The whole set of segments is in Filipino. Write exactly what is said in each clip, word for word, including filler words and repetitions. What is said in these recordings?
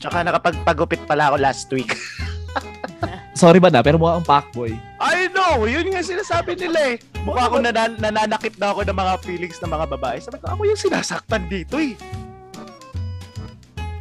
Tsaka nakapagpagupit pala ako last week. Sorry ba na, pero mukha akong fuckboy. I know! Yun nga sinasabi nila eh. Mukha akong nanan- nananakit na ako ng mga feelings ng mga babae. Sabi ko, ako yung sinasaktan dito eh.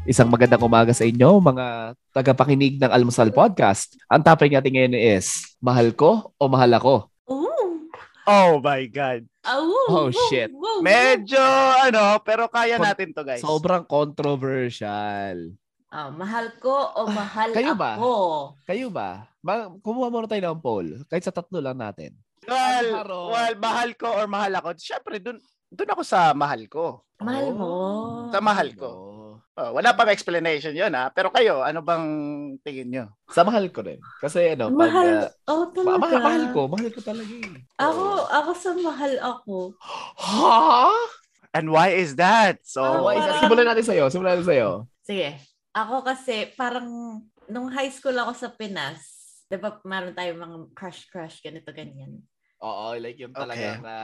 Isang magandang umaga sa inyo, mga tagapakinig ng Almusal Podcast. Ang topic natin ngayon is, mahal ko o mahal ako? Ooh. Oh my God. Oh, oh shit. Whoa, whoa, whoa. Medyo ano, pero kaya Con- natin to guys. Sobrang controversial. Ah, oh, mahal ko o mahal kayo ba? Ako? Kayo ba? Ma- kumuha muna tayo ng poll. Kahit sa tatlo lang natin. Well, well mahal ko or mahal ako. Siyempre, dun, dun ako sa mahal ko. Mahal mo? Oh, sa mahal ko. Oh, wala pang explanation yun, ha? Pero kayo, ano bang tingin nyo? Sa mahal ko rin. Kasi ano, mahal, pag... Uh, oh, talaga? Ma- mahal ko. Mahal ko talaga. Ako, oh. Ako sa mahal ako. Ha? And why is that? So, oh, why is that? Simulan natin sa'yo. Simulan natin sa'yo. Sige. Ako kasi, parang, nung high school ako sa Pinas, diba, meron tayong mga crush-crush, ganito, ganyan. Oo, like yung talaga okay. Na...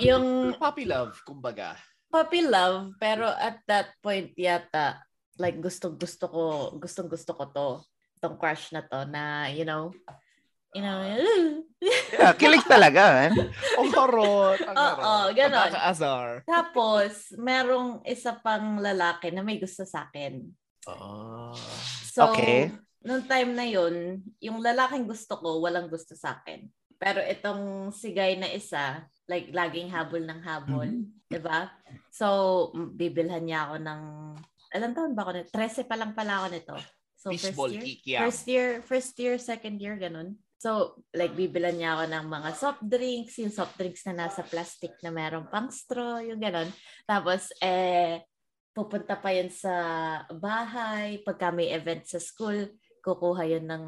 Yung... Puppy love, kumbaga. Puppy love, pero at that point yata, like, gustong-gusto ko, gustong-gusto ko to, itong crush na to, na, you know, you know, yeah, kilig talaga, man. Oh, horot. Oo, gano'n. Tapos, merong isa pang lalaki na may gusto sa akin. Oh. So, okay. Noong time na yun, yung lalaking gusto ko, walang gusto sa akin. Pero itong sigay na isa, like, laging habol ng habol. Mm-hmm. Diba? So, bibilhan niya ako ng, alam taon ba ako nito? thirteen pa lang pala ako nito. So, Fishball first year, first year, first year, second year, ganun. So, like, bibilan niya ako ng mga soft drinks, yung soft drinks na nasa plastic na meron pang straw, yung gano'n. Tapos, eh, pupunta pa yun sa bahay. Pagka may event sa school, kukuha yun ng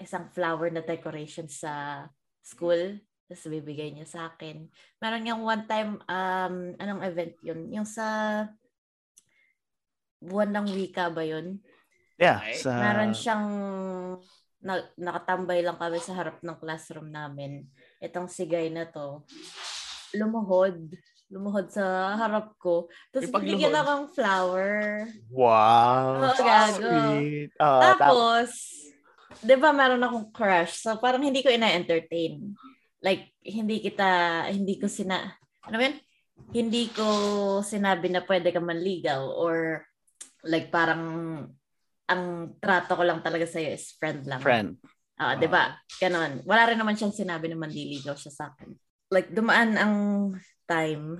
isang flower na decoration sa school. Tapos, bibigay niya sa akin. Meron yung one time, um, anong event yun? Yung sa buwan ng wika ba yun? Yeah. Sa... Meron siyang... Na, nakatambay lang kami sa harap ng classroom namin. Itong sigay na to, lumuhod. Lumuhod sa harap ko. Tapos binigyan akong flower. Wow! Oh, gago. Uh, Tapos, tap- di ba meron akong crush? So parang hindi ko ina-entertain. Like, hindi kita, hindi ko sina... Ano ba yun? Hindi ko sinabi na pwede ka manligaw or like parang... ang trato ko lang talaga sa'yo is friend lang. Friend. Ah, uh, diba? Ganon. Wala rin naman siyang sinabi na manliligaw siya sa akin. Like, dumaan ang time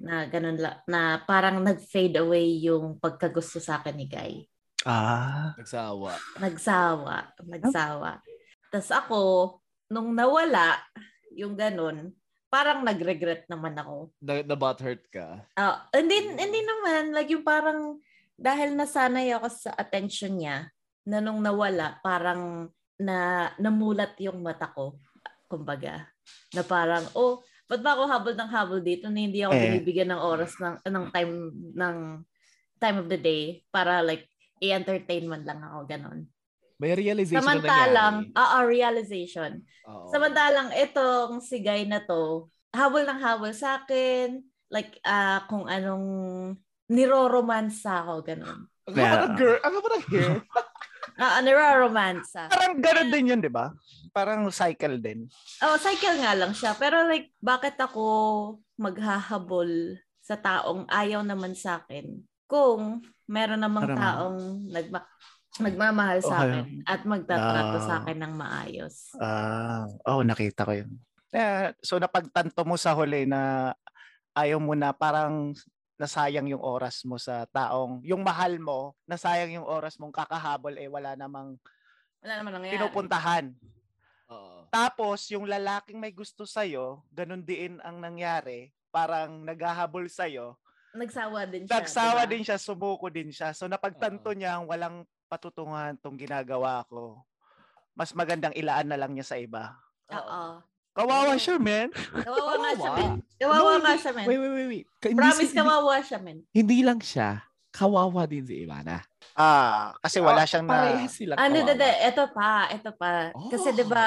na ganon la- na parang nag-fade away yung pagkagusto sa akin ni Guy. Ah. Nagsawa. Nagsawa. Nagsawa. Huh? Tapos ako, nung nawala yung ganon, parang nag-regret naman ako. Na- na-butthurt ka? Ah, uh, hindi, hindi naman. Like, yung parang dahil nasanay ako sa attention niya, na nung nawala, parang na, namulat yung mata ko. Kumbaga. Na parang, oh, ba't ba ako habol ng habol dito na hindi ako eh. binibigyan ng oras ng, ng time ng time of the day para like, i-entertain man lang ako, ganon. May realization na nangyari. Oo, realization. Oh. Samantalang itong si Guy na to, habol ng habol sa akin, like, uh, kung anong niroromansa ako, ganun. Ang kaparang girl, ang kaparang girl. Ah, niroromansa. Parang ganun din yun, di ba? Parang cycle din. Oh, cycle nga lang siya. Pero like, bakit ako maghahabol sa taong ayaw naman sa akin kung meron namang Parang. taong nagma- nagmamahal sa akin okay. at magtatrato uh, sa akin ng maayos? Ah, uh, oh, nakita ko yun. Eh, so, napagtanto mo sa huli na ayaw mo na parang nasayang yung oras mo sa taong, yung mahal mo, nasayang yung oras mong kakahabol, eh wala namang wala naman nangyayari. Pinupuntahan. Oo. Tapos, yung lalaking may gusto sa'yo, ganun din ang nangyari, parang naghahabol sa'yo. Nagsawa din siya. Nagsawa diba? din siya, sumuko din siya. So, napagtanto niya ang walang patutunguhan tong ginagawa ko. Mas magandang ilaan na lang niya sa iba. Oo. Kawawa siya, men. Kawawa nga siya, men. Kawawa no, nga siya, men. Wait, wait, wait. wait. Ka- Promise, si, kawawa siya, men. Hindi lang siya. Kawawa din si Ivana. Ah, kasi wala siyang oh, na... Sila ano, dada, eto pa, eto pa. Oh. Kasi diba,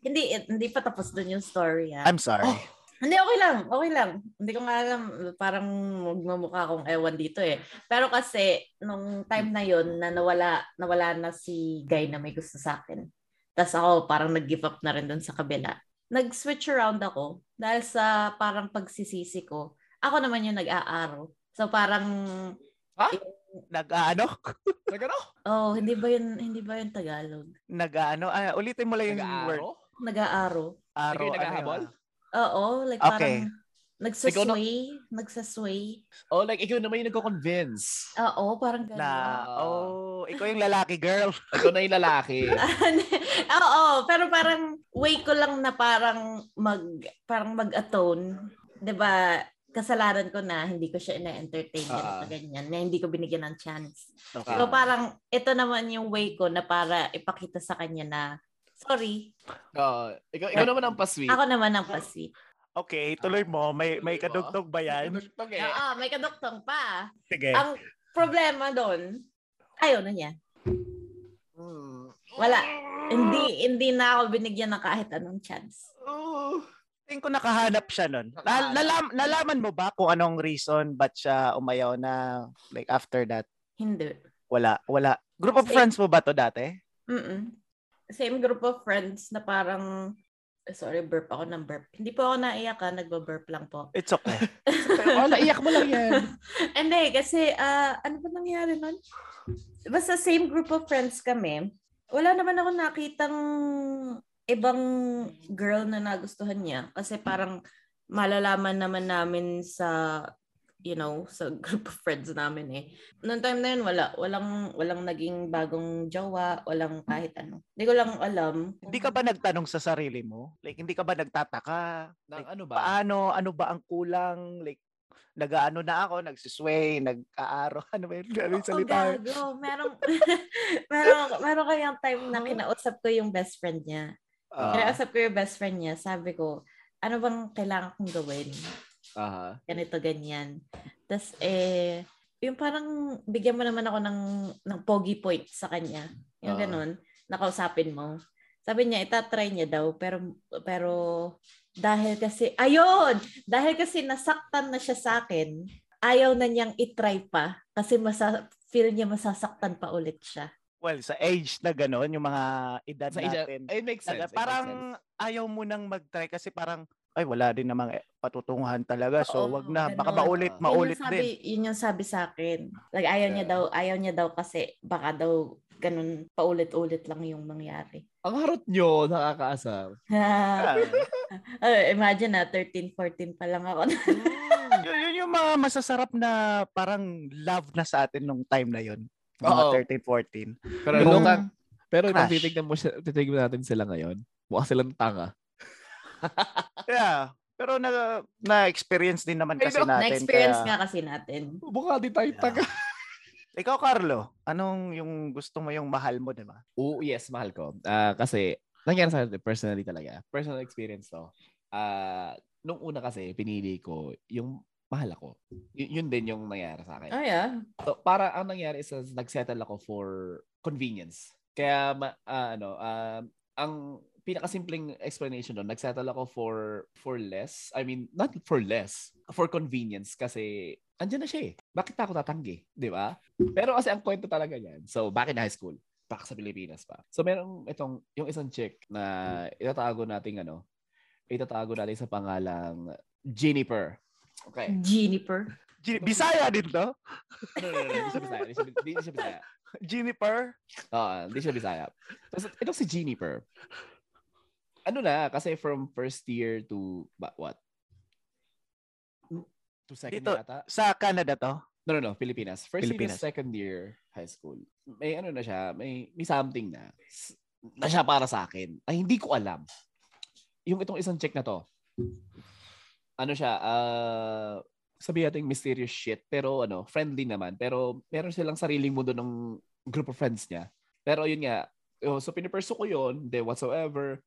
hindi, hindi pa tapos dun yung story, ha? I'm sorry. Oh. Hindi, okay lang. Okay lang. Hindi ko nga alam. Parang magmamukha akong ewan dito eh. Pero kasi, nung time na yon na nawala, nawala na si guy na may gusto sa akin. Tapos ako, parang nag-give up na rin dun sa kabila. Nag-switch around ako dahil sa parang pagsisisi ko. Ako naman yung nag-aaro. So parang... Ha? Nag-ano? Nag-ano? Oh, hindi ba yun, hindi ba yun Tagalog? Nag-ano? Uh, ulitin mo lang yung nag-aaro? Word. Nag-aaro. Aro, nag-aaro. Nag-ahabol? Oo, like okay. Parang nagsasway, na- nagsasway. Oh, like ikaw naman yung nagko-convince. Oo, parang gano'n. Na, oh, ikaw yung lalaki, girl. Ikaw na yung lalaki. Oo, pero parang way ko lang na parang mag parang mag-atone, 'di ba? Kasalanan ko na hindi ko siya ina-entertain uh, na ganyan, na hindi ko binigyan ng chance. Okay. So parang ito naman yung way ko na para ipakita sa kanya na sorry. Uh, ikaw, ikaw naman ang pasweet. Ako naman ang pasweet. Okay, tuloy mo. May may kadugtog ba yan? Kadugtog eh. Oo, may kadugtog pa. Sige. Ang problema doon, ayaw na niya. Wala. Hindi hindi na ako binigyan ng kahit anong chance. Oh, tingin ko nakahanap siya nun. Nalaman, nalaman mo ba kung anong reason ba't siya umayaw na like after that? Hindi. Wala, wala. Group of Same. Friends mo ba to dati? Mm-mm. Same group of friends na parang, sorry, burp ako ng burp. Hindi po ako naiyak ha, nagbaburp lang po. It's okay. Pero oh, naiyak mo lang yan. Hindi, kasi uh, ano ba nangyari nun? Basta same group of friends kami, wala naman ako nakitang ibang girl na nagustuhan niya. Kasi parang malalaman naman namin sa, you know, sa group of friends namin eh. Noong time na yun, wala. Walang, walang naging bagong jowa, walang kahit ano. Hindi ko lang alam. Hindi ka ba nagtanong sa sarili mo? Like, hindi ka ba nagtataka? Like, ano ba? Paano? Ano ba ang kulang? Like, nag-ano na ako, nagsisway, nag-aaro, ano ba yun? Ano yung salita? Oh, gago. Merong, merong, merong kayang time na kinausap ko yung best friend niya. Uh, kinausap ko yung best friend niya. Sabi ko, ano bang kailangan kong gawin? Uh-huh. Ganito, ganyan. Tapos, eh, yung parang bigyan mo naman ako ng, ng pogi point sa kanya. Yung uh-huh. ganun, nakausapin mo. Sabi niya, itatry niya daw, pero, pero, dahil kasi, ayun! Dahil kasi nasaktan na siya sa akin, ayaw na niyang itry pa kasi masa, feel niya masasaktan pa ulit siya. Well, sa age na ganun, yung mga edad sa natin. Age, it makes sense. Parang, it makes sense. Ayaw mo nang mag-try kasi parang, ay wala din namang patutunguhan talaga so oo, wag na baka maulit maulit yun sabi, din yun yung sabi sa akin like ayaw yeah. niya daw ayaw niya daw kasi baka daw ganun paulit-ulit lang yung mangyari ang harot nyo nakakaasar imagine na thirteen fourteen pa lang ako yun, yun yung mga masasarap na parang love na sa atin nung time na yun mga thirteen fourteen pero yung, nung, pero nung titignan mo titignan natin sila ngayon mukha silang tanga. Yeah, pero na na-experience din naman kasi natin. Na-experience kaya... nga kasi natin. Bukal di tayo taga. Yeah. Ikaw, Carlo, anong yung gusto mo yung mahal mo, diba? Oo, oh, yes, mahal ko. Uh, kasi, nangyari sa akin personally talaga. Personal experience to. Uh, nung una kasi, pinili ko yung mahal ako. Y- yun din yung nangyari sa akin. Oh, yeah. So, para ang nangyari is nagsettle ako for convenience. Kaya, uh, ano, uh, ang... pinakasimpleng explanation doon, nagsettle ako for for less. I mean, not for less. For convenience kasi andyan na siya eh. Bakit pa ako tatanggi? Di ba? Pero kasi ang kwento talaga yan. So, back in high school. Back sa Pilipinas pa. So, merong itong, yung isang chick na itatago natin, ano, itatago natin sa pangalang Giniper. Okay. Giniper? G- Bisaya din to? No, no, no. Hindi siya Bisaya. Hindi siya Bisaya. Giniper? Oo, hindi siya Bisaya. So, itong si Giniper. Ano na, kasi from first year to, what? To second dito, year ata? Sa Canada to? No, no, no, Pilipinas. First Pilipinas. Year to second year high school. May ano na siya, may, may something na. Na siya para sa akin. Ay, hindi ko alam. Yung itong isang check na to. Ano siya, uh, sabi natin mysterious shit, pero ano, friendly naman. Pero meron silang sariling mundo ng group of friends niya. Pero yun nga, so piniperso ko yun, de whatsoever.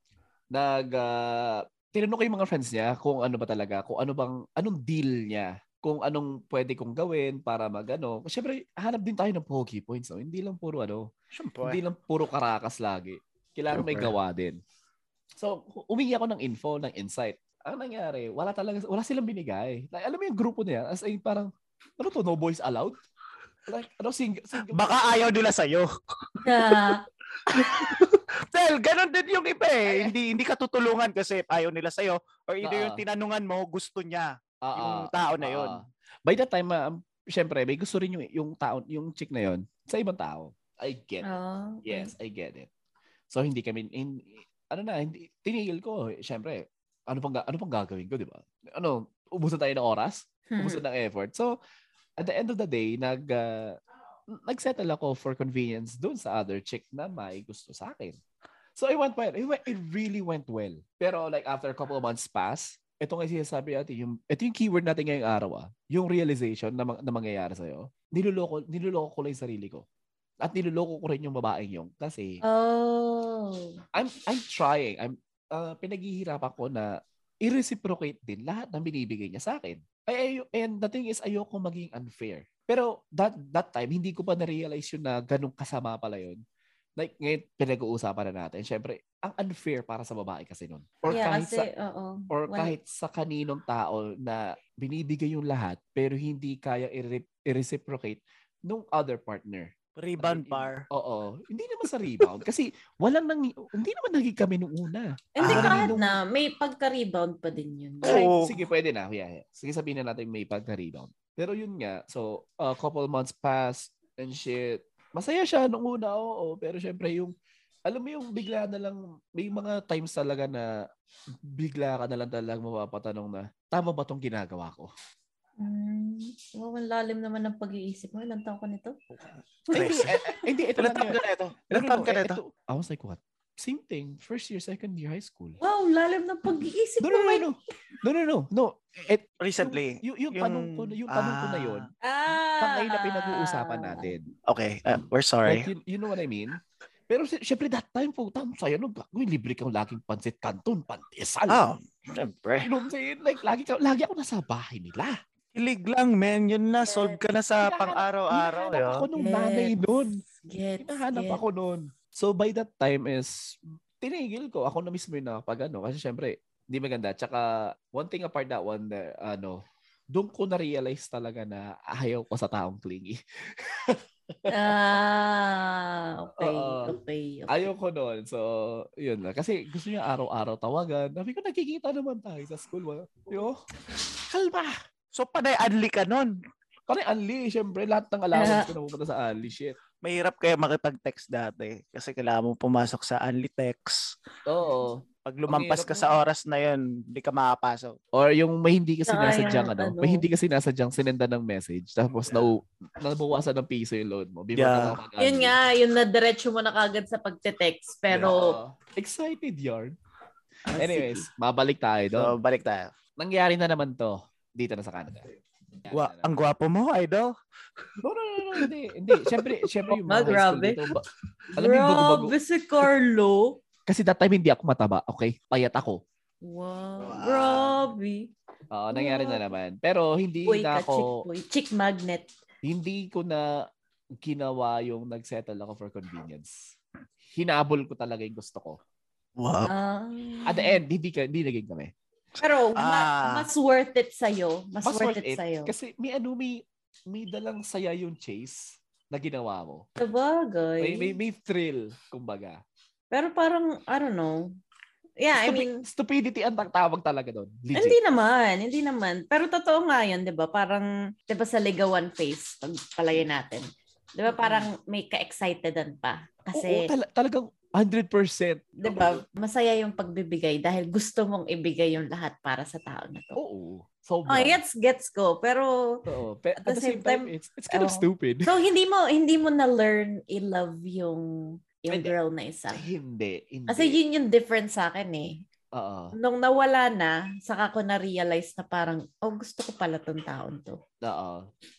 nag uh, tinanong ko yung mga friends niya kung ano ba talaga, kung ano bang anong deal niya, kung anong pwede kong gawin para magano. Syempre, hanap din tayo ng pokey points, no? Hindi lang puro ano. Siyempre. Hindi lang puro karakas lagi. Kailangan Siyempre. May gawa din. So, umingi ako ng info, ng insight. ang nangyari, wala talaga, wala silang binigay. Like, alam mo yung grupo na yan, as in parang, ano to, no boys allowed? Like, ano, sing, sing- baka ayaw nila sa'yo. Yeah. Dahil, ganun din yung iba eh. Ay, hindi, hindi ka tutulungan kasi ayaw nila sa'yo. Or uh, yung tinanungan mo, gusto niya. Uh, yung tao uh, na yun. Uh, by that time, uh, syempre, may gusto rin yung, yung, tao, yung chick na yun sa ibang tao. I get it. Oh, okay. Yes, I get it. So, hindi kami, in, ano na, hindi, tinigil ko. Syempre, ano pang, ano pang gagawin ko, di ba? Ano, ubusan tayo ng oras, ubusan ng effort. So, at the end of the day, nag, uh, nagsettle ako for convenience dun sa other chick na may gusto sa akin. So, it went well. It, went, it really went well. Pero, like, after a couple of months pass, ito nga sinasabi natin, yung, ito yung keyword natin ngayong araw, ah, yung realization na, na mangyayari sa'yo, niloloko, niloloko ko lang yung sarili ko. At niloloko ko rin yung babaeng yung kasi oh. I'm, I'm trying. I'm, uh, pinaghihirapan ko na i-reciprocate din lahat ng binibigay niya sa akin. Ay, ay, and the thing is, ayoko maging unfair. Pero that that time, hindi ko pa na-realize yun na ganun kasama pala yun. Like, ngayon, pinag-uusapan na natin. Siyempre, ang unfair para sa babae kasi nun. Or yeah, kahit kasi, sa, or well, kahit sa kaninong tao na binibigay yung lahat pero hindi kaya i-reciprocate nung other partner. Rebound bar. Oo. Hindi naman sa rebound. Kasi walang nang... Hindi naman naging kami nung una. Hindi ah, kahit nung... na. May pagka-rebound pa din yun. Oh. Sige, pwede na. Yeah, yeah. Sige, sabihin na natin may pagka-rebound. Pero yun nga. So, a uh, couple months passed and shit. Masaya siya nung una. Oo. Pero syempre yung... Alam mo yung bigla na lang... May mga times talaga na bigla ka na lang talagang mapapatanong na tama ba tong ginagawa ko? Hmm. Wow, ang lalim naman ng pag-iisip mo. Ilang taon ka nito? Hindi, ito lang. Ilang taon ka nito? I was like, what? Same thing. First year, second year, high school. Wow, lalim ng pag-iisip mo. No, no, no. No, no, no. Recently. Yung tanong ko na yun, pangay na pinag-uusapan natin. Okay, we're sorry. You know what I mean? Pero syempre that time po, tamo sa'yo, no, libre kang laging pansit canton, pandesal. Oh, syempre. You know what I'm saying? Like, lagi, ka, lagi ako nasa bahay nila. Kilig lang, men. Yun na, solve ka na sa hinahanap, pang-araw-araw. Hinahanap yo. Ako nung nanay nun. Gets, hinahanap gets. Ako nun. So, by that time is, tinigil ko. Ako na mismo yun nakapag ano. Kasi syempre, hindi maganda. Tsaka, one thing apart that one, uh, ano, doon ko na-realize talaga na ayaw ko sa taong clingy. Ah, okay, uh, okay, okay. Ayoko noon. So, yun na. Kasi gusto niya araw-araw tawagan. Sabi ko, nakikita naman tayo sa school. Yo, kalma. So, panay unli ka noon. Panay unli. Siyempre, lahat ng allowance ko na pupunta sa unli. Shit. Mahirap kayo makipag-text dati. Kasi kailangan mong pumasok sa unli text. Oo. Pag lumampas ka sa oras na yun, hindi ka makapasok. Or yung may hindi ka sinasadyang, ano, may hindi ka sinasadyang sinenda ng message, tapos yeah. na, nabawasan ng piso yung load mo. Yeah. Yun nga, yun na diretso mo na kagad sa pagte-text, pero... Yeah. Excited yarn. Anyways, mabalik tayo doon. So, balik tayo. Nangyari na naman to dito na sa Canada. Wa, ang gwapo mo, idol. No, no, no, no, hindi. Hindi, syempre, syempre yung mga grabe. Ba- alam mo, bago-bago. Grabe si Carlo. Kasi that time, hindi ako mataba, okay? Payat ako. Wow. Grabe. Oo, nangyari wow. na naman. Pero hindi boy na ako... Chick, boy. Chick magnet. Hindi ko na ginawa yung nagsettle ako for convenience. Hinabol ko talaga yung gusto ko. Wow. Uh, At the end, hindi, ka, hindi naging kami. Pero ah. mas worth it sa'yo. Mas, mas worth, worth it sa'yo. Kasi may ano, may, may dalang saya yung chase na ginawa mo. Sabagay. May, may, may thrill, kumbaga. Pero parang, I don't know. Yeah, Stupi- I mean... Stupidity ang tawag talaga doon. Legit. Hindi naman, hindi naman. Pero totoo nga yun, di ba? Parang, di ba sa ligawan phase, pag palayan natin. Di ba parang may ka-excitedan pa. Kasi... Oo, tal- talagang one hundred percent. Di ba? Masaya yung pagbibigay dahil gusto mong ibigay yung lahat para sa tao na to. Oo. Sobra. Oh, gets, gets ko. Pero, so, at, the at the same, same time, time, it's, it's kind oh. of stupid. So, hindi mo, hindi mo na-learn i-love yung... yung hindi. Girl na isa. Hindi, hindi. Kasi yun yung difference sa akin eh. Oo. Nung nawala na, saka ko na-realize na parang, oh, gusto ko pala tong taon to. Oo.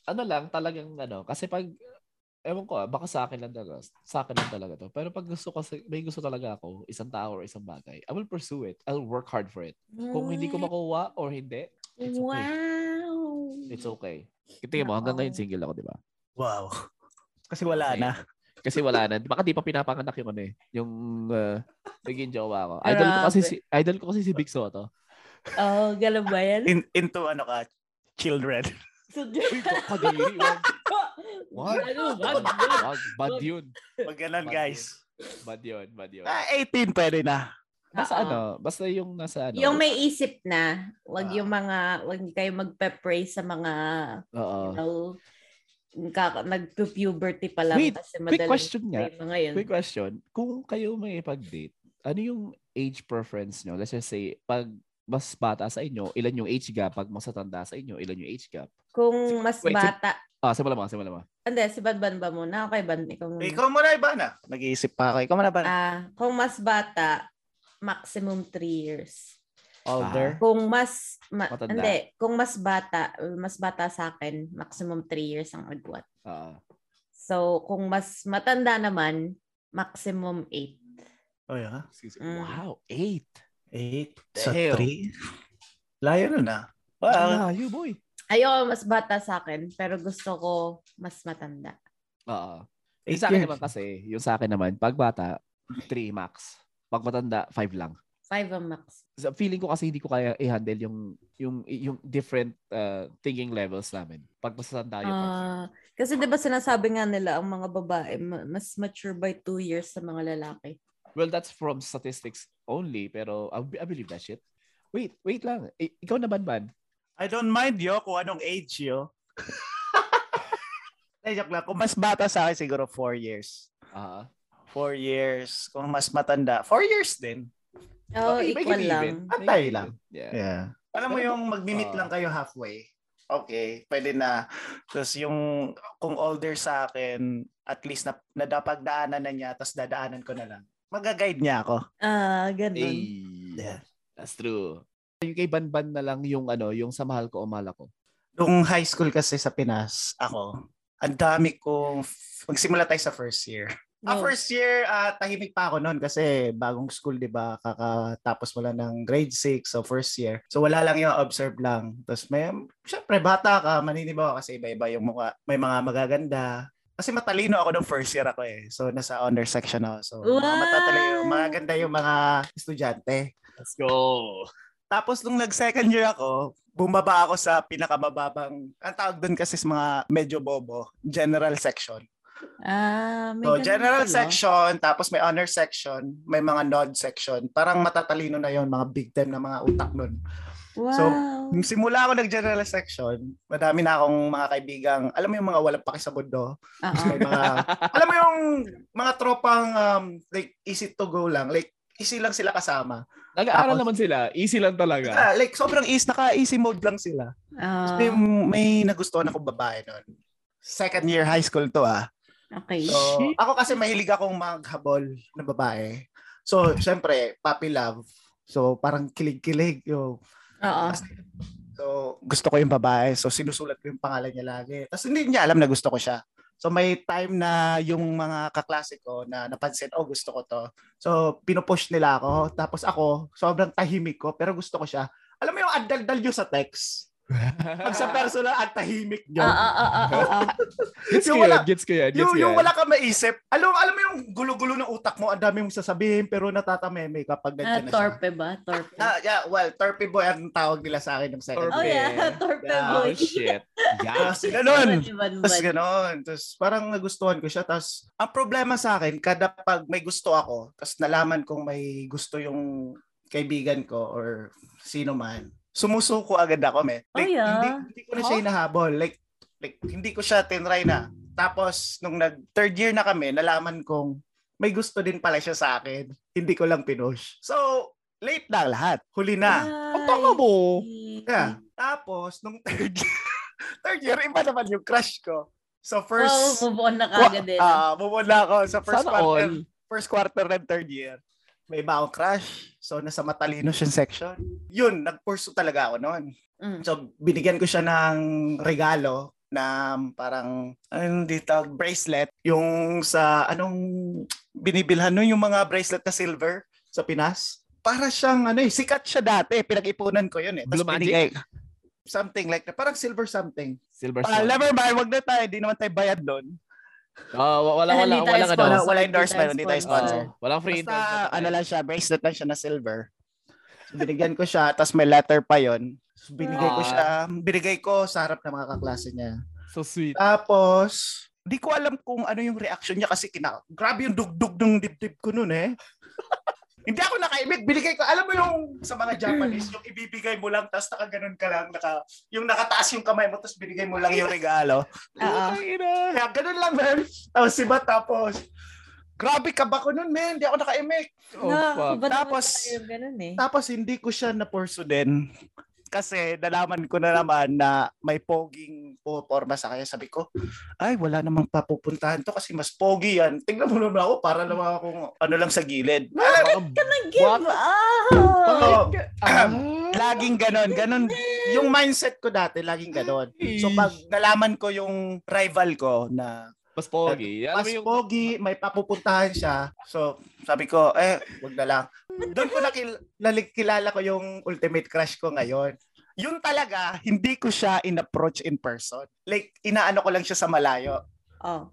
Ano lang, talagang ano, kasi pag, ewan ko ah, baka sa akin lang talaga, sa akin lang talaga to. Pero pag gusto ko, may gusto talaga ako, isang tao or isang bagay, I will pursue it. I'll work hard for it. What? Kung hindi ko makuha or hindi, it's okay. Wow! It's okay. Tingin mo, hanggang ngayon single ako, di ba? Wow. Kasi wala okay. na. Kasi wala na. Baka di pa pinapanganak yung ano eh. Yung uh, naging jowa ko. Idol ko kasi si, idol ko kasi si Big Soto. Oh, galabayan. In, into ano ka? Children. Uy, kadiri. What? Ano? Bad, bad, bad yun. Pag ganun, guys. Bad yun, bad yun. Ah, eighteen pwede na. Basta uh-oh. Ano, basta yung nasa ano. Yung may isip na. Wag uh-oh. Yung mga, wag hindi kayo magpe-pray sa mga, uh-oh. You know, Kaka- nag-puberty pa lang. Wait, kasi quick question nga. Quick question. Kung kayo may ipag-date, ano yung age preference nyo? Let's just say, pag mas bata sa inyo, ilan yung age gap? Pag mas tanda sa inyo, ilan yung age gap? Kung mas Wait, bata. Si... Ah, simula mo, simula mo. Hindi, si Badban ba muna? Okay, Badban. Ikaw muna. Ikaw muna, Ibana. Nag-iisip pa ako. Ikaw muna, Ibana. Ah, kung mas bata, maximum three years. Older? Ah, kung mas, ma- hindi, kung mas bata, mas bata sa akin, maximum three years ang agwat. Uh, so, kung mas matanda naman, maximum eight. Oh, yeah? Mm. Wow, eight. eight sa three? Layo na na. Wow. Layo, boy. Ayoko mas bata sa akin, pero gusto ko mas matanda. Oo. Uh, sa akin naman kasi, yung sa akin naman, pag bata, three max. Pag matanda, five lang. Five ang max. Feeling ko kasi hindi ko kaya i-handle yung yung yung different uh, thinking levels namin. Pag masasanda yung uh, kasi diba sinasabi nga nila ang mga babae mas mature by two years sa mga lalaki. Well, that's from statistics only, pero I, I believe that shit. Wait, wait lang. I, ikaw naman, man. I don't mind yo kung anong age yo. Joke lang. Kung mas bata sa akin, siguro four years. Uh-huh. Four years. Kung mas matanda, four years din. Oh, okay, equal lang. Atay lang. Yeah. Yeah. Alam mo yung mag-meet uh, lang kayo halfway. Okay, pwede na. Tapos yung kung older sa akin, at least na nadapagdaanan na niya, tapos dadaanan ko na lang. Magaguide niya ako. Ah, uh, ganun. Hey, yeah. That's true. Yung kay Banban na lang yung ano, yung sa mahal ko o mahal ko. Nung high school kasi sa Pinas, ako, ang dami kong, magsimula tayo sa first year. No. Ah, first year, uh, tahimik pa ako noon kasi bagong school, di ba? Kakatapos wala ng grade six, so first year. So wala lang yung observe lang. Tapos may, syempre, bata ka, maninibaw kasi iba-iba yung mukha. May mga magaganda. Kasi matalino ako nung first year ako eh. So nasa honor section ako. So wow! Mga matatalino, magaganda yung mga estudyante. Let's go! Tapos nung nag-second year ako, bumaba ako sa pinakamababang, ang tawag doon kasi sa mga medyo bobo, general section. Ah, may so, general pala. Section, tapos may honor section, may mga nod section. Parang matatalino na yon mga big time na mga utak nun. Wow. So, simula ako nag-general section, madami na akong mga kaibigang, alam mo yung mga walang pakisabod do? Uh-huh. Mga, alam mo yung mga tropang um, like easy to go lang, like easy lang sila kasama. Nag-aaral tapos, naman sila, easy lang talaga. Like sobrang easy, naka-easy mode lang sila. Uh-huh. So, may, may nagustuhan akong babae nun. Second year high school to ah. Okay. So, ako kasi mahilig akong maghabol na babae. So, syempre, puppy love. So, parang kilig-kilig. Yo. Oo. So, gusto ko yung babae. So, sinusulat ko yung pangalan niya lagi. Tapos hindi niya alam na gusto ko siya. So, may time na yung mga kaklase ko na napansin, oh, gusto ko to. So, pinupush nila ako. Tapos ako, sobrang tahimik ko, pero gusto ko siya. Alam mo yung adaldal yun sa text. Pag sa personal at tahimik nyo. Ah, ah, ah, ah, ah. Gets ko yan, gets ko yan. Yung, yung wala ka maisip. Alam, alam mo yung gulo-gulo ng utak mo, ang dami mong sasabihin, pero natatameme kapag nandiyan ah, na siya. Torpe ba? Torpe. Ah, yeah, well, torpe boy ang tawag nila sa akin ng second. Oh, yeah, torpe yeah. boy. Oh, shit. Yeah. Tapos ganun. Tapos ganun. Tapos parang nagustuhan ko siya. Tapos ang problema sa akin, kada pag may gusto ako, tapos nalaman kong may gusto yung kaibigan ko or sino man, sumusuko agad ako, me. Like, oh, yeah. hindi, hindi ko na siya hinahabol. Like, like, hindi ko siya tinry na. Tapos, nung nag-third year na kami, nalaman kong may gusto din pala siya sa akin. Hindi ko lang pinush. So, late na lahat. Huli na. Ang tama mo. Yeah. Tapos, nung third year, third year, iba naman yung crush ko. So, first... Oh, move on na kagad din. Ah, uh, move on na ako sa first Sana quarter. All. First quarter and third year. May iba akong crush. So, nasa matalino siya section. Yun, nag-pursue talaga ako noon. Mm. So, binigyan ko siya ng regalo na parang, anong dito, bracelet. Yung sa, anong binibilhan nun, yung mga bracelet na silver sa Pinas. Para siyang, ano eh, sikat siya dati. Pinag-ipunan ko yun eh. Blue Magic? Something like that. Parang silver something. Silver something. Never mind, wag na tayo. Di naman tayo bayad doon. Oh, wala wala wala wala wala wala endorsement, hindi tayo sponsor. Walang free interest. Ano lang siya, bracelet lang siya na silver. So, binigyan ko siya, tapos may letter pa yon. So, binigay ko siya, binigay ko sa harap ng mga kaklase niya. So sweet. Tapos, di ko alam kung ano yung reaction niya kasi kina- grabe yung dugdug ng dibdib ko noon eh. Hindi ako nakaimik, binigay ko. Alam mo yung sa mga Japanese, yung ibibigay mo lang, tapos nakaganon ka lang, naka, yung nakataas yung kamay mo, tapos binigay mo lang yung regalo. Uh-huh. Kaya ganun lang, man. Tapos iba, tapos, grabe ka ba ko nun, man? Hindi ako nakaimik. Oh, no, iba tapos, ganun, eh. Tapos hindi ko siya na-pursue din. Kasi nalaman ko na naman na may poging puporma sa kanya. Sabi ko, ay, wala namang papupuntahan to kasi mas pogi yan. Tingnan mo naman ako para naman akong ano lang sa gilid. Bakit ka nag-give up? Laging ganon. Ganon. Yung mindset ko dati, laging ganon. So pag nalaman ko yung rival ko na mas pogi. Mas yung... pogi, may papupuntahan siya. So, sabi ko, eh, wag na lang. Doon ko nakil- nakilala ko yung ultimate crush ko ngayon. Yun talaga, hindi ko siya in-approach in person. Like, inaano ko lang siya sa malayo. Oh.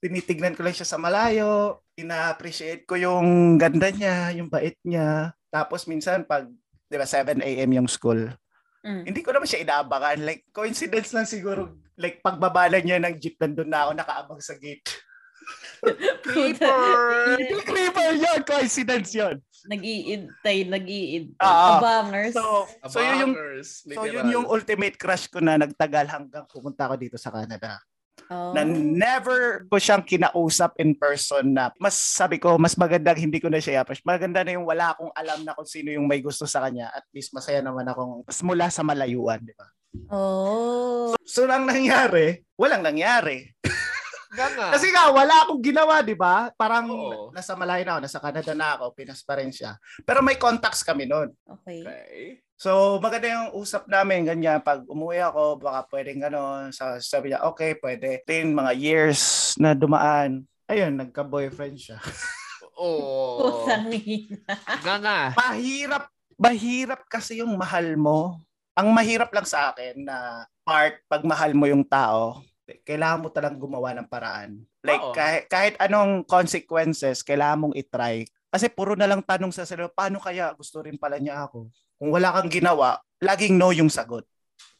Tinitignan ko lang siya sa malayo. Ina-appreciate ko yung ganda niya, yung bait niya. Tapos minsan, pag, di ba, seven a.m. yung school. Mm. Hindi ko naman siya inaabangan. Like, coincidence lang siguro. Like, pagbabala niya ng jeep, nandun na ako nakaabang sa gate. Creeper! Creeper yun! Coincidence yun! Nag-iintay, nag-iintay. Uh, Abangers. So, Abangers. So, yun yung, so, yun yung ultimate crush ko na nagtagal hanggang pumunta ako dito sa Canada. Oh. Na never ko siyang kinausap in person na mas sabi ko, mas magandang hindi ko na siya i-approach. Maganda na yung wala akong alam na kung sino yung may gusto sa kanya. At least masaya naman akong mula sa malayuan, di ba? Oh. So, so lang nangyari, walang nangyari. Nga. Kasi nga, wala akong ginawa, di ba? Parang oo. Nasa malayo na ako, nasa Canada na ako, Pinas pa rin siya. Pero may contacts kami nun. Okay. Okay. So, maganda yung usap namin, ganyan, pag umuwi ako, baka pwedeng gano'n. So, sabi niya, okay, pwede. Then, mga years na dumaan, ayun, nagka-boyfriend siya. Oo. Nga nga. Mahirap, mahirap kasi yung mahal mo. Ang mahirap lang sa akin na part, pag mahal mo yung tao, kailangan mo talagang gumawa ng paraan. Like, kahit, kahit anong consequences, kailangan mong itry. Kasi puro na lang tanong sa sarili, paano kaya gusto rin pala niya ako? Kung wala kang ginawa, laging no yung sagot.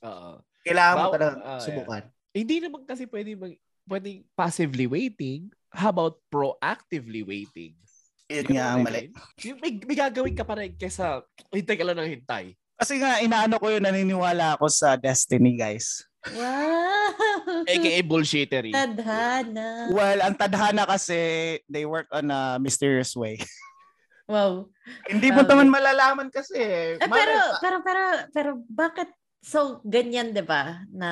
Oo. Kailangan ba- mo talagang uh, subukan. Hindi eh, naman kasi pwede, mag- pwede passively waiting. How about proactively waiting? Yun nga ang mali. May, may gagawin ka pa rin kesa hintay ka lang ng hintay. Kasi nga, inaano ko yun, naniniwala ako sa destiny, guys. Wow! A K A bullshittery. Tadhana. Well, ang tadhana kasi they work on a mysterious way. Wow. Hindi mo um, naman malalaman kasi. Eh, pero, pero, pero, pero bakit so ganyan, di ba? Na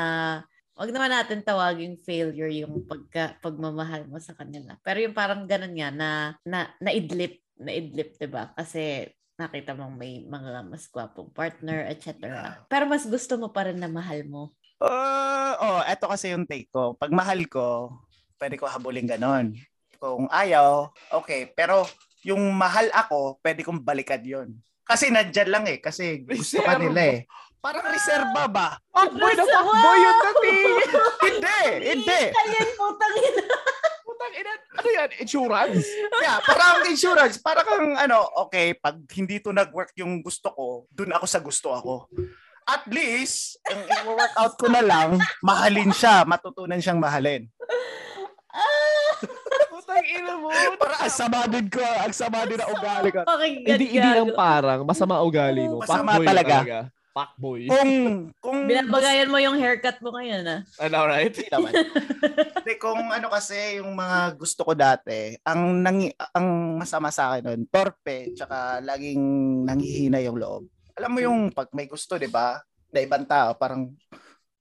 wag naman natin tawagin failure yung pagka, pagmamahal mo sa kanila. Pero yung parang ganun nga na, na, naidlip, naidlip, di ba? Kasi nakita mong may mga mas gwapong partner, et cetera. Pero mas gusto mo pa rin na mahal mo. Uh, oh, eto kasi yung take ko. Pag mahal ko, pwede ko habulin ganon. Kung ayaw, okay. Pero yung mahal ako, pwede kong balikan yon. Kasi nandyan lang eh. Kasi gusto ka nila eh. Parang reserva ba? Fuckboy na fuckboy yun dati. Hindi, hindi. Italian putang ina. Putang ina. Ano yan? Insurance? Yeah, parang insurance. Parang kang ano, okay, pag hindi to nag-work yung gusto ko, dun ako sa gusto ako. At least, ang i-workout ko na lang, mahalin siya, matutunan siyang mahalin. Putang ina mo. Para asama din ko, ang sama din na ugali ko. Hindi, hindi lang parang, masama ugali mo. Masama Pac-boy talaga. talaga. Fuckboy. Kung, kung... Binabagayan mo yung haircut mo ngayon, ah. I know, right? Hindi, kung ano kasi, yung mga gusto ko dati, ang, nangi- ang masama sa akin nun, torpe, tsaka laging nanghihina yung loob. Alam mo yung pag may gusto, di ba? Na ibang tao, parang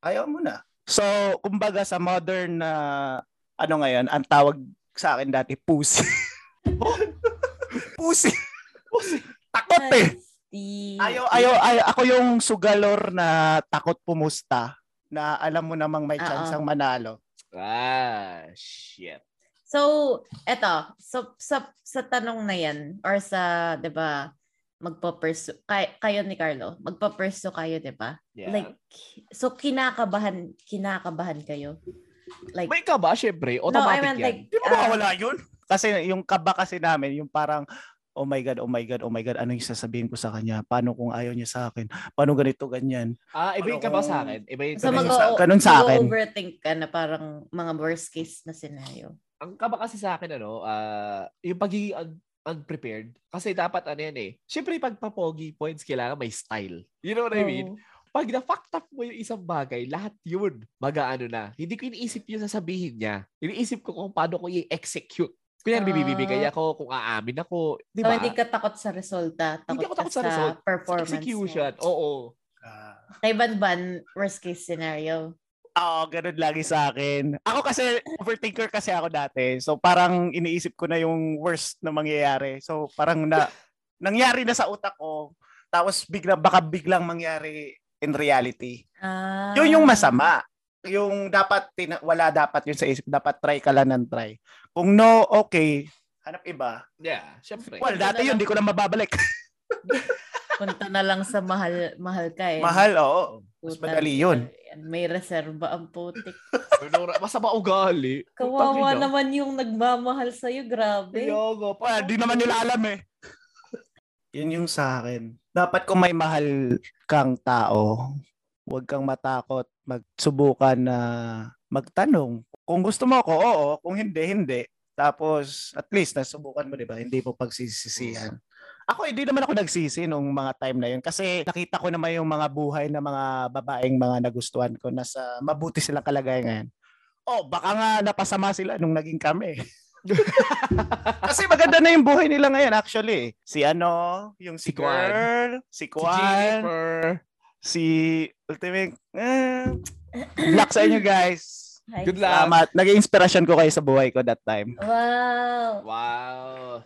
ayaw mo na. So, kumbaga sa modern na uh, ano ngayon, ang tawag sa akin dati, pussy. Pussy. Pussy. Takot eh. Ayaw, ayaw, ayaw. Ako yung sugalor na takot pumusta na alam mo namang may chance ang manalo. Ah, shit. So, eto. So, sa, sa tanong na yan, or sa, di ba, magpa-pursue kayo, kayo ni Carlo, magpa-pursue kayo, 'di ba? Yeah. Like so kinakabahan, kinakabahan kayo. Like may kaba syempre, automatic no, I mean, yan. Like, uh, di ba wala 'yun? Kasi yung kaba kasi namin, yung parang oh my God, oh my God, oh my God, ano yung sasabihin ko sa kanya? Paano kung ayaw niya sa akin? Paano ganito, ganyan? Ah, iba ka ba sa akin? Iba yung ganun sa akin. Mag-overthink ka na parang mga worst case na scenario. Ang kaba kasi sa akin, ano, uh, yung pagiging un- unprepared, kasi dapat ano yan eh, syempre pag papogi points, kailangan may style. You know what oh. I mean? Pag na-fucked up mo yung isang bagay, lahat yun, mag-ano na. Hindi ko iniisip yung sasabihin niya. Iniisip ko kung paano ko i-execute. Kunyari, uh, bibibigay ako kung aamin ako. Diba? So, hindi ka takot sa resulta. Takot hindi ako takot sa, sa result. Performance. Sa execution. Mo. Oo. Uh, Kay Banban, worst case scenario. Oo, ganun lagi sa akin. Ako kasi, overthinker kasi ako dati. So, parang iniisip ko na yung worst na mangyayari. So, parang na, nangyari na sa utak ko. Tapos, bigla, baka biglang mangyari in reality. Uh, yun yung masama. Yung dapat, tina- wala dapat yun sa isip. Dapat try ka lang ng try. Kung no, okay. Hanap iba. Yeah, syempre. Well, dati yun, di ko na mababalik. Punta na lang sa mahal mahal ka eh. Mahal, oo. Mas madali yun. May reserba ang putik. Masama ugali. Kawawa naman yung nagmamahal sa'yo. Grabe. Yogo. Pa, di naman nila alam eh. Yun yung sa akin. Dapat kung may mahal kang tao, huwag kang matakot magsubukan na magtanong. Kung gusto mo ako, oo. Kung hindi, hindi. Tapos, at least, nasubukan mo, di ba? Hindi mo pagsisisihan. Ako, hindi naman ako nagsisi nung mga time na yun. Kasi nakita ko naman yung mga buhay na mga babaeng mga nagustuhan ko na sa mabuti silang kalagayan ngayon. Oh, baka nga napasama sila nung naging kami. Kasi maganda na yung buhay nila ngayon, actually. Si ano, yung si Kwan, si Kwan, si Giniper. Si Ultimate, eh, luck sa inyo guys. Good luck. Salamat. Nag-inspiration ko kayo sa buhay ko that time. Wow. Wow.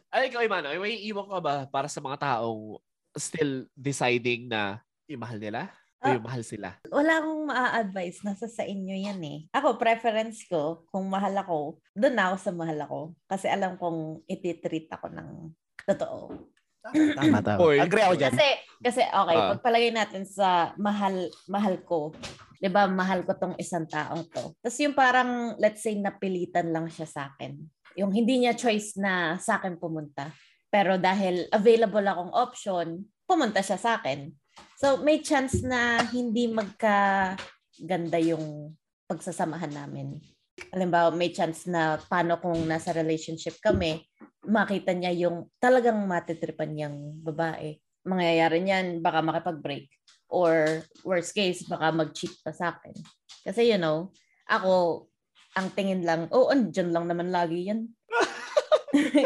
Ay, ikaw, Imano, may iwan ka ba para sa mga taong still deciding na imahal nila o oh, imahal sila? Wala akong ma-advise. Nasa sa inyo yan eh. Ako, preference ko, kung mahal ako, doon na ako sa mahal ako. Kasi alam kong ititreat ako ng totoo. Tama, tama. Agree ako dyan. Kasi, kasi okay, uh, pagpalagay natin sa mahal mahal ko. Diba, mahal ko tong isang taong to. Tapos yung parang, let's say, napilitan lang siya sa akin. Yung hindi niya choice na sa akin pumunta. Pero dahil available akong option, pumunta siya sa akin. So, may chance na hindi magkaganda yung pagsasamahan namin. Halimbawa, may chance na paano kung nasa relationship kami, makita niya yung talagang matitripan niyang babae. Mangyayari niyan, baka makipag-break. Or worst case, baka mag-cheat pa sa akin. Kasi you know, ako, ang tingin lang, oh, andyan lang naman lagi yan.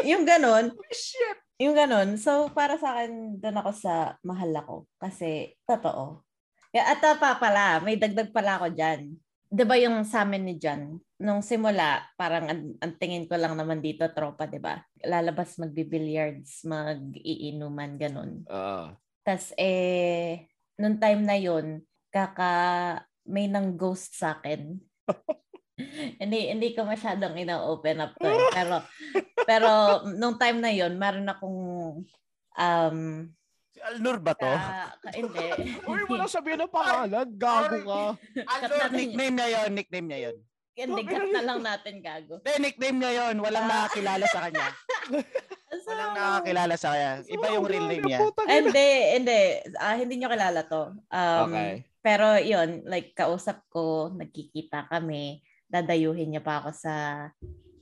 Yung ganon. Shit. Yung ganon. So, para sa akin, doon ako sa mahal ako. Kasi, totoo. At pa pala, may dagdag pala ako dyan. Diba yung sa amin ni John, nung simula, parang ang, ang tingin ko lang naman dito, tropa, diba? Lalabas, magbibilliards, mag-iinuman, ganun. Uh. Tapos eh, nung time na yun, kaka, may nang ghost sa akin. hindi, hindi ko masyadong ina-open up to. Eh. Pero, pero nung time na yun, meron akong, um, si Alnur ba to? Uh, hindi. Uy, wala sabihin ng pangalan. Gago ka. Alnur, nickname niya yun. Nickname niya yun. Hindi, gap na lang natin, gago. Hindi, nickname niya yun. Walang nakakilala sa kanya. So, walang nakakilala sa kanya. Iba yung real name niya. Hindi, hindi. Uh, hindi niyo kilala to. Um, okay. Pero yun, like, kausap ko, nagkikita kami, dadayuhin niya pa ako sa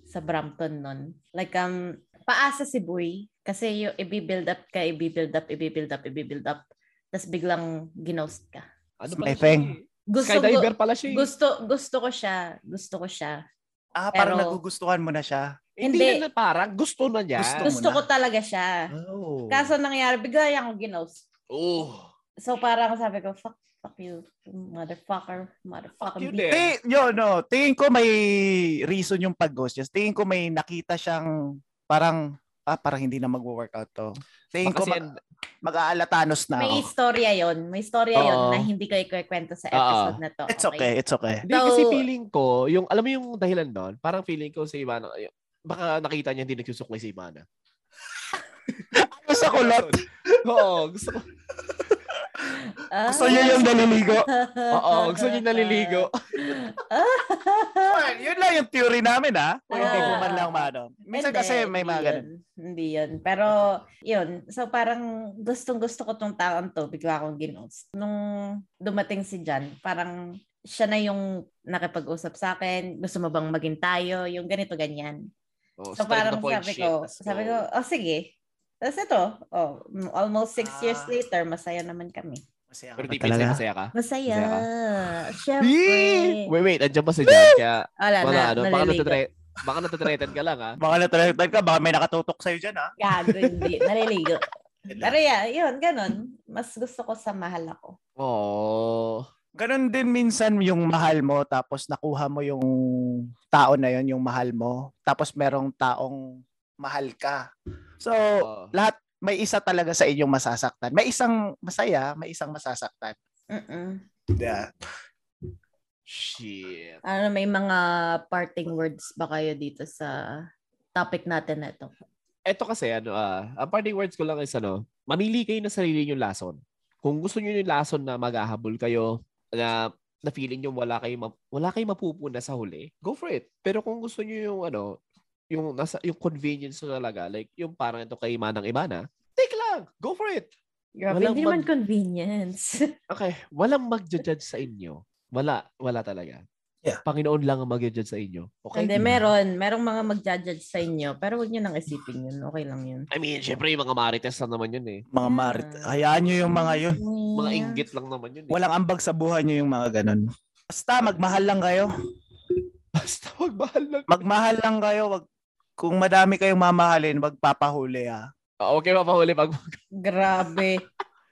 sa Brampton nun. Like, um, paasa si Boy. Kasi yung i-build up ka, i-build up, i-build up, i-build up. Tapos biglang ginost ka. Ano pala siya? Skydiver pala siya. Gusto, gusto ko siya. Gusto ko siya. Ah, pero, parang nagugustuhan mo na siya? Hindi, hindi na parang gusto na niya. Gusto, gusto na. Ko talaga siya. Oh. Kaso nangyari, bigla yung ginost. Oh. So parang sabi ko, fuck, fuck you, motherfucker, motherfucker. Fuck you, T- yo, no, tingin ko may reason yung pag-ghost. Just tingin ko may nakita siyang parang, ah, parang hindi na mag-workout to. Tingin ko mag- mag-aalatanos na. May istorya yon, May istorya yon na hindi ko ikukwento sa episode Uh-oh. na to. It's okay, okay it's okay. Hindi so, kasi feeling ko, yung, alam mo yung dahilan doon, parang feeling ko si Ivana, baka nakita niya hindi nagsusuklay si Ivana. Ano sa kulot? Oo, gusto ko. Gusto niya yung naliligo. Oo, gusto niya yung naliligo. Well, yun lang yung theory namin, ha? Kung hindi mo man lang maano. Minsan kasi may mga ganun. hindi yun. Pero, yun. So, parang gustong-gusto ko tong taon to. Bigla akong ginost. Nung dumating si Jan, parang siya na yung nakipag-usap sa akin. Gusto mo bang maging tayo? Yung ganito, ganyan. Oh, so, parang sabi shit. ko, That's sabi cool. ko, oh, sige. Tapos ito, oh, almost six ah. years later, masaya naman kami. Masaya ka. Pero masaya, masaya ka? Masaya. masaya ka? Siyempre. Wait, wait. Andiyan ba si Jan? Kaya, wala, wala na, ano, baka natatry, baka natatretan ka lang, ha? Baka natatretan ka, baka may nakatutok sa'yo dyan, ha? Gago, hindi. Naliligo. Pero yeah, yun, ganun. Mas gusto ko sa mahal ako. Oh. Ganun din minsan yung mahal mo, tapos nakuha mo yung tao na yun, yung mahal mo. Tapos merong taong mahal ka. So, oh. lahat, may isa talaga sa inyong masasaktan. May isang masaya, may isang masasaktan. Mm-mm. Yeah. Shit. Ano, may mga parting words ba kayo dito sa topic natin na ito? Ito kasi, ano, ah, ang parting words ko lang is, ano, mamili kayo na sarili niyong lason. Kung gusto niyo yung lason na maghahabol kayo, na, na feeling niyo wala kayong, wala kayong mapupuna sa huli, go for it. Pero kung gusto niyo yung, ano, yung nasa yung convenience na talaga, like yung parang ito kay Manang Imana, take lang, go for it. Hindi naman mag- convenience. Okay, walang magja-judge sa inyo. Wala, wala talaga. Yeah. Panginoon lang ang mag-judge sa inyo. Okay? Hindi, meron. Merong mga mag-judge sa inyo. Pero huwag nyo nang isipin yun. Okay lang yun. I mean, syempre yung mga marites lang naman yun eh. Mga marites. Hayaan nyo yung mga yun. Yeah. Mga inggit lang naman yun eh. Walang ambag sa buhay nyo yung mga ganun. Basta magmahal lang kayo. Basta magmahal lang. Magmahal lang kayo. Wag, kung madami kayong mamahalin, wag papahuli ha. Okay, papahuli. Pag... Grabe.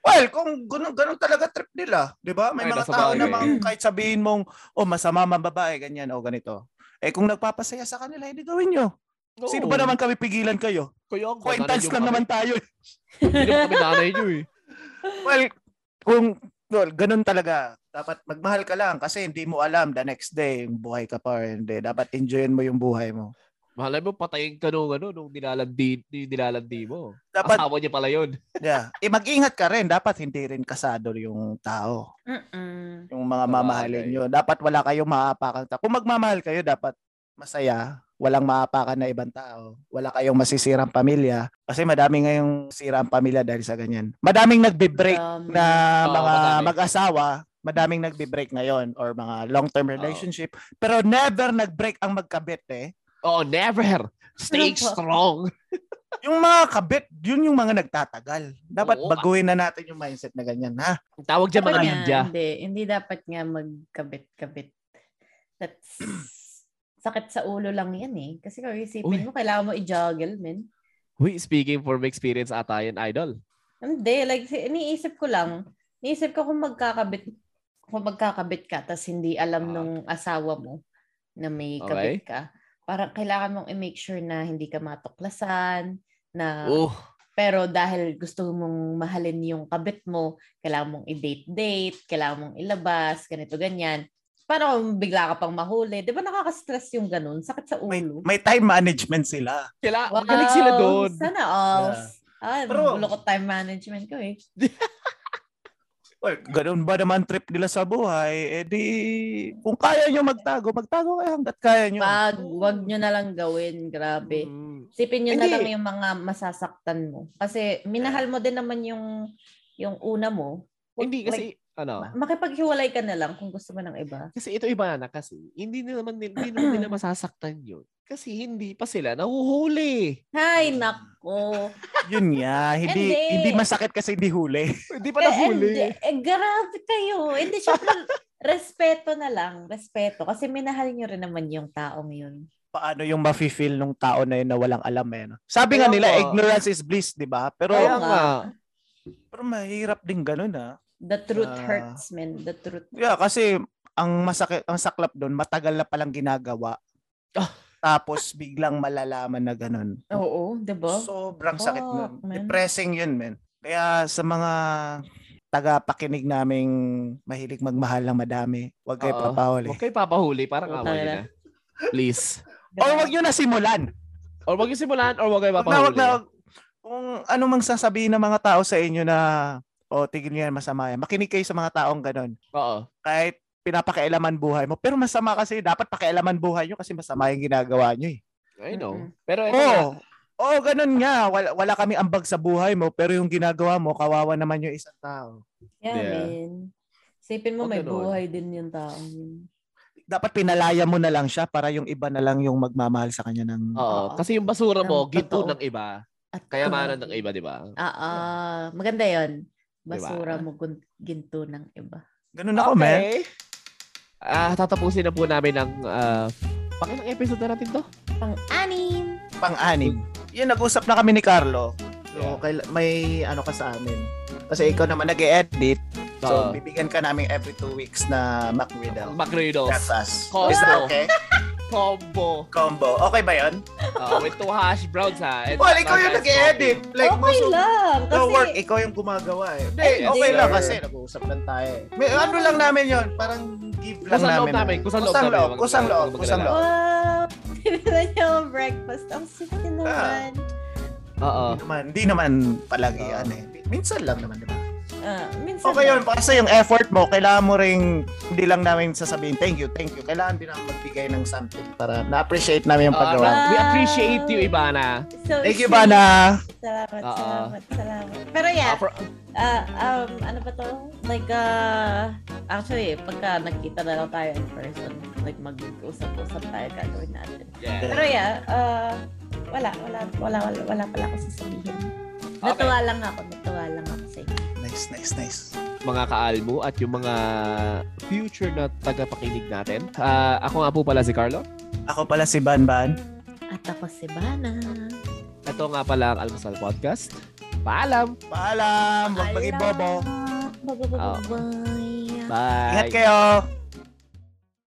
Well, kung ganun, ganun talaga trip nila, di ba? May Ay, mga tao na mga kahit sabihin mong, oh, masama man babae, ganyan, o oh, ganito. Eh, kung nagpapasaya sa kanila, hindi gawin nyo. No. Sino ba naman kami pigilan kayo? Kayo acquaintance lang kami. Naman tayo. Hindi naman kami nanay nyo eh. Well, kung well, ganun talaga, dapat magmahal ka lang kasi hindi mo alam the next day, yung buhay ka pa hindi. Dapat enjoyin mo yung buhay mo. Mahalay mo, patayin ka nung, ano, nung nilalandi, nilalandi mo. Dapat, asawa niya pala yun. Yeah. E mag-ingat ka rin. Dapat hindi rin kasado yung tao. Mm-mm. Yung mga mamahalin okay. nyo. Dapat wala kayong maapakan. Kung magmamahal kayo, dapat masaya. Walang maapakan na ibang tao. Wala kayong masisirang pamilya. Kasi madami ngayong sirang pamilya dahil sa ganyan. Madaming nagbe-break um, na oh, mga madami. Mag-asawa. Madaming nagbe-break ngayon or mga long-term relationship. Oh. Pero never nag-break ang magkabit eh. Oh, never. Stay strong. Yung mga kabit, yun yung mga nagtatagal. Dapat Oo, baguhin na natin yung mindset na ganyan, ha? Tawag dyan mga ninja. Hindi, hindi dapat nga magkabit-kabit. That's sakit sa ulo lang yan eh. Kasi kung isipin Uy. mo, kailangan mo i-juggle, man. Uy, speaking from experience ata yan, idol. Hindi, like, iniisip ko lang. Iniisip ko kung magkakabit, kung magkakabit ka, tas hindi alam ah. nung asawa mo na may kabit okay. ka. Parang kailangan mong i-make sure na hindi ka matuklasan, na oh. pero dahil gusto mong mahalin yung kabit mo, kailangan mong i-date-date, kailangan mong ilabas, ganito, ganyan. Parang bigla ka pang mahuli. Di ba nakaka-stress yung ganun? Sakit sa ulo. May, may time management sila. Kailangan, wow, galing sila doon. Sana all. Yeah. Ah, pero, bulok time management ko eh. Well, ganun ba naman trip nila sa buhay? Eh di, kung kaya nyo magtago, magtago kayo hanggat kaya nyo. Pag wag nyo na lang gawin, grabe. Mm. Sipin nyo eh na di. lang yung mga masasaktan mo. Kasi minahal mo din naman yung yung una mo. Hindi eh kasi, like, ano? Makipaghiwalay ka na lang kung gusto mo ng iba. Kasi ito iba na kasi. Hindi naman nila, hindi naman nila masasaktan yun. Kasi hindi pa sila nahuhuli. Hay, nako. Yun nga, hindi then, hindi masakit kasi hindi huli. Hindi pa nahuli. Eh, eh grabe kayo. Hindi syempre respeto na lang, respeto kasi minahal niyo rin naman yung taong yun. Paano yung mafi-feel nung tao na yun na walang alam eh, no? Sabi nga nila, ignorance is bliss, 'di ba? Pero Ayaw nga. Pero mahirap din ganoon ah. The truth uh, hurts, man. The truth. Yeah, kasi ang masakit, ang saklap doon, matagal na palang ginagawa. Oh. Tapos biglang malalaman na ganun. Oo, 'di ba? Sobrang oh, sakit nun. Man. Depressing 'yun, men. Kaya sa mga tagapakinig naming mahilig magmahal ng madami, wag kayo papahuli. Wag kayo papahuli, parang oh, away na. Please. Or wag niyo na simulan. Or wag niyo simulan or wag kayo papahuli. Wag na, wag na. Kung ano mang sasabihin ng mga tao sa inyo na o oh, tigil niyan masama yan. Makinig kayo sa mga taong ganun. Oo. Kahit pinapakialaman buhay mo. Pero masama kasi dapat pakialaman buhay nyo kasi masama yung ginagawa nyo eh. I know. Pero ito oh, na. Oo, oh, ganun nga. Wala, wala kami ambag sa buhay mo, pero yung ginagawa mo, kawawa naman yung isang tao. Yeah, yeah. man. Isipin mo, oh, may ganun. Buhay din yung tao. Dapat pinalaya mo na lang siya para yung iba na lang yung magmamahal sa kanya ng... Oo, kasi yung basura mo, ginto ng iba. At kayamanan ng iba, di ba? Oo, maganda yon. Basura diba? Mo, ginto ng iba. Ganun ako, okay. man. Ah, tatapusin na po namin ng... Uh, Pakilang episode na natin to? Pang-anim. Pang-anim. Yun, nag-usap na kami ni Carlo. So, yeah. May ano ka sa amin. Kasi ikaw naman nag-e-edit. So, so, bibigyan ka namin every two weeks na McGriddle. McGriddle. That's us. Combo. Is that okay? Combo. Combo. Okay ba yun? Uh, with two hash browns, ha? And well, ikaw yung nag-e-edit. Like, okay muso, lang. Kasi... No work, ikaw yung gumagawa, eh. Hindi, okay, okay lang kasi nag-uusap lang tayo. May, ano lang namin yun? Parang give lang namin. namin. Kusang loob namin. Kusang loob. Kusang loob. Wow. Tinira niya ang breakfast. Ang sweet naman. Oo. Hindi naman palagi yan, eh. Minsan lang naman, diba? Uh, okay yun, kasi yung effort mo, kailangan mo ring, hindi lang namin sasabihin, thank you, thank you. Kailangan din namin magbigay ng something para na-appreciate namin yung paggawa. Uh, we appreciate you, Ivana. So thank you, Ivana. Salamat, uh, salamat, salamat. Pero yeah, uh, for, uh, um, ano ba to? Like, uh, actually, pagka nakita na lang tayo in person, like mag-usap-usap tayo, gagawin natin. Yeah. Pero yeah, uh, wala, wala, wala, wala, wala pala ako sasabihin. Okay. Natuwa lang ako, natuwa lang ako sa inyo. Nice, nice, nice. Mga ka-almo at yung mga future na tagapakinig natin. Uh, ako nga po pala si Carlo. Ako pala si Banban. At ako si Bana. Ito nga pala ang Almusal Podcast. Paalam! Paalam! Huwag mag-ibobo! Bye! Bye! Ingat kayo!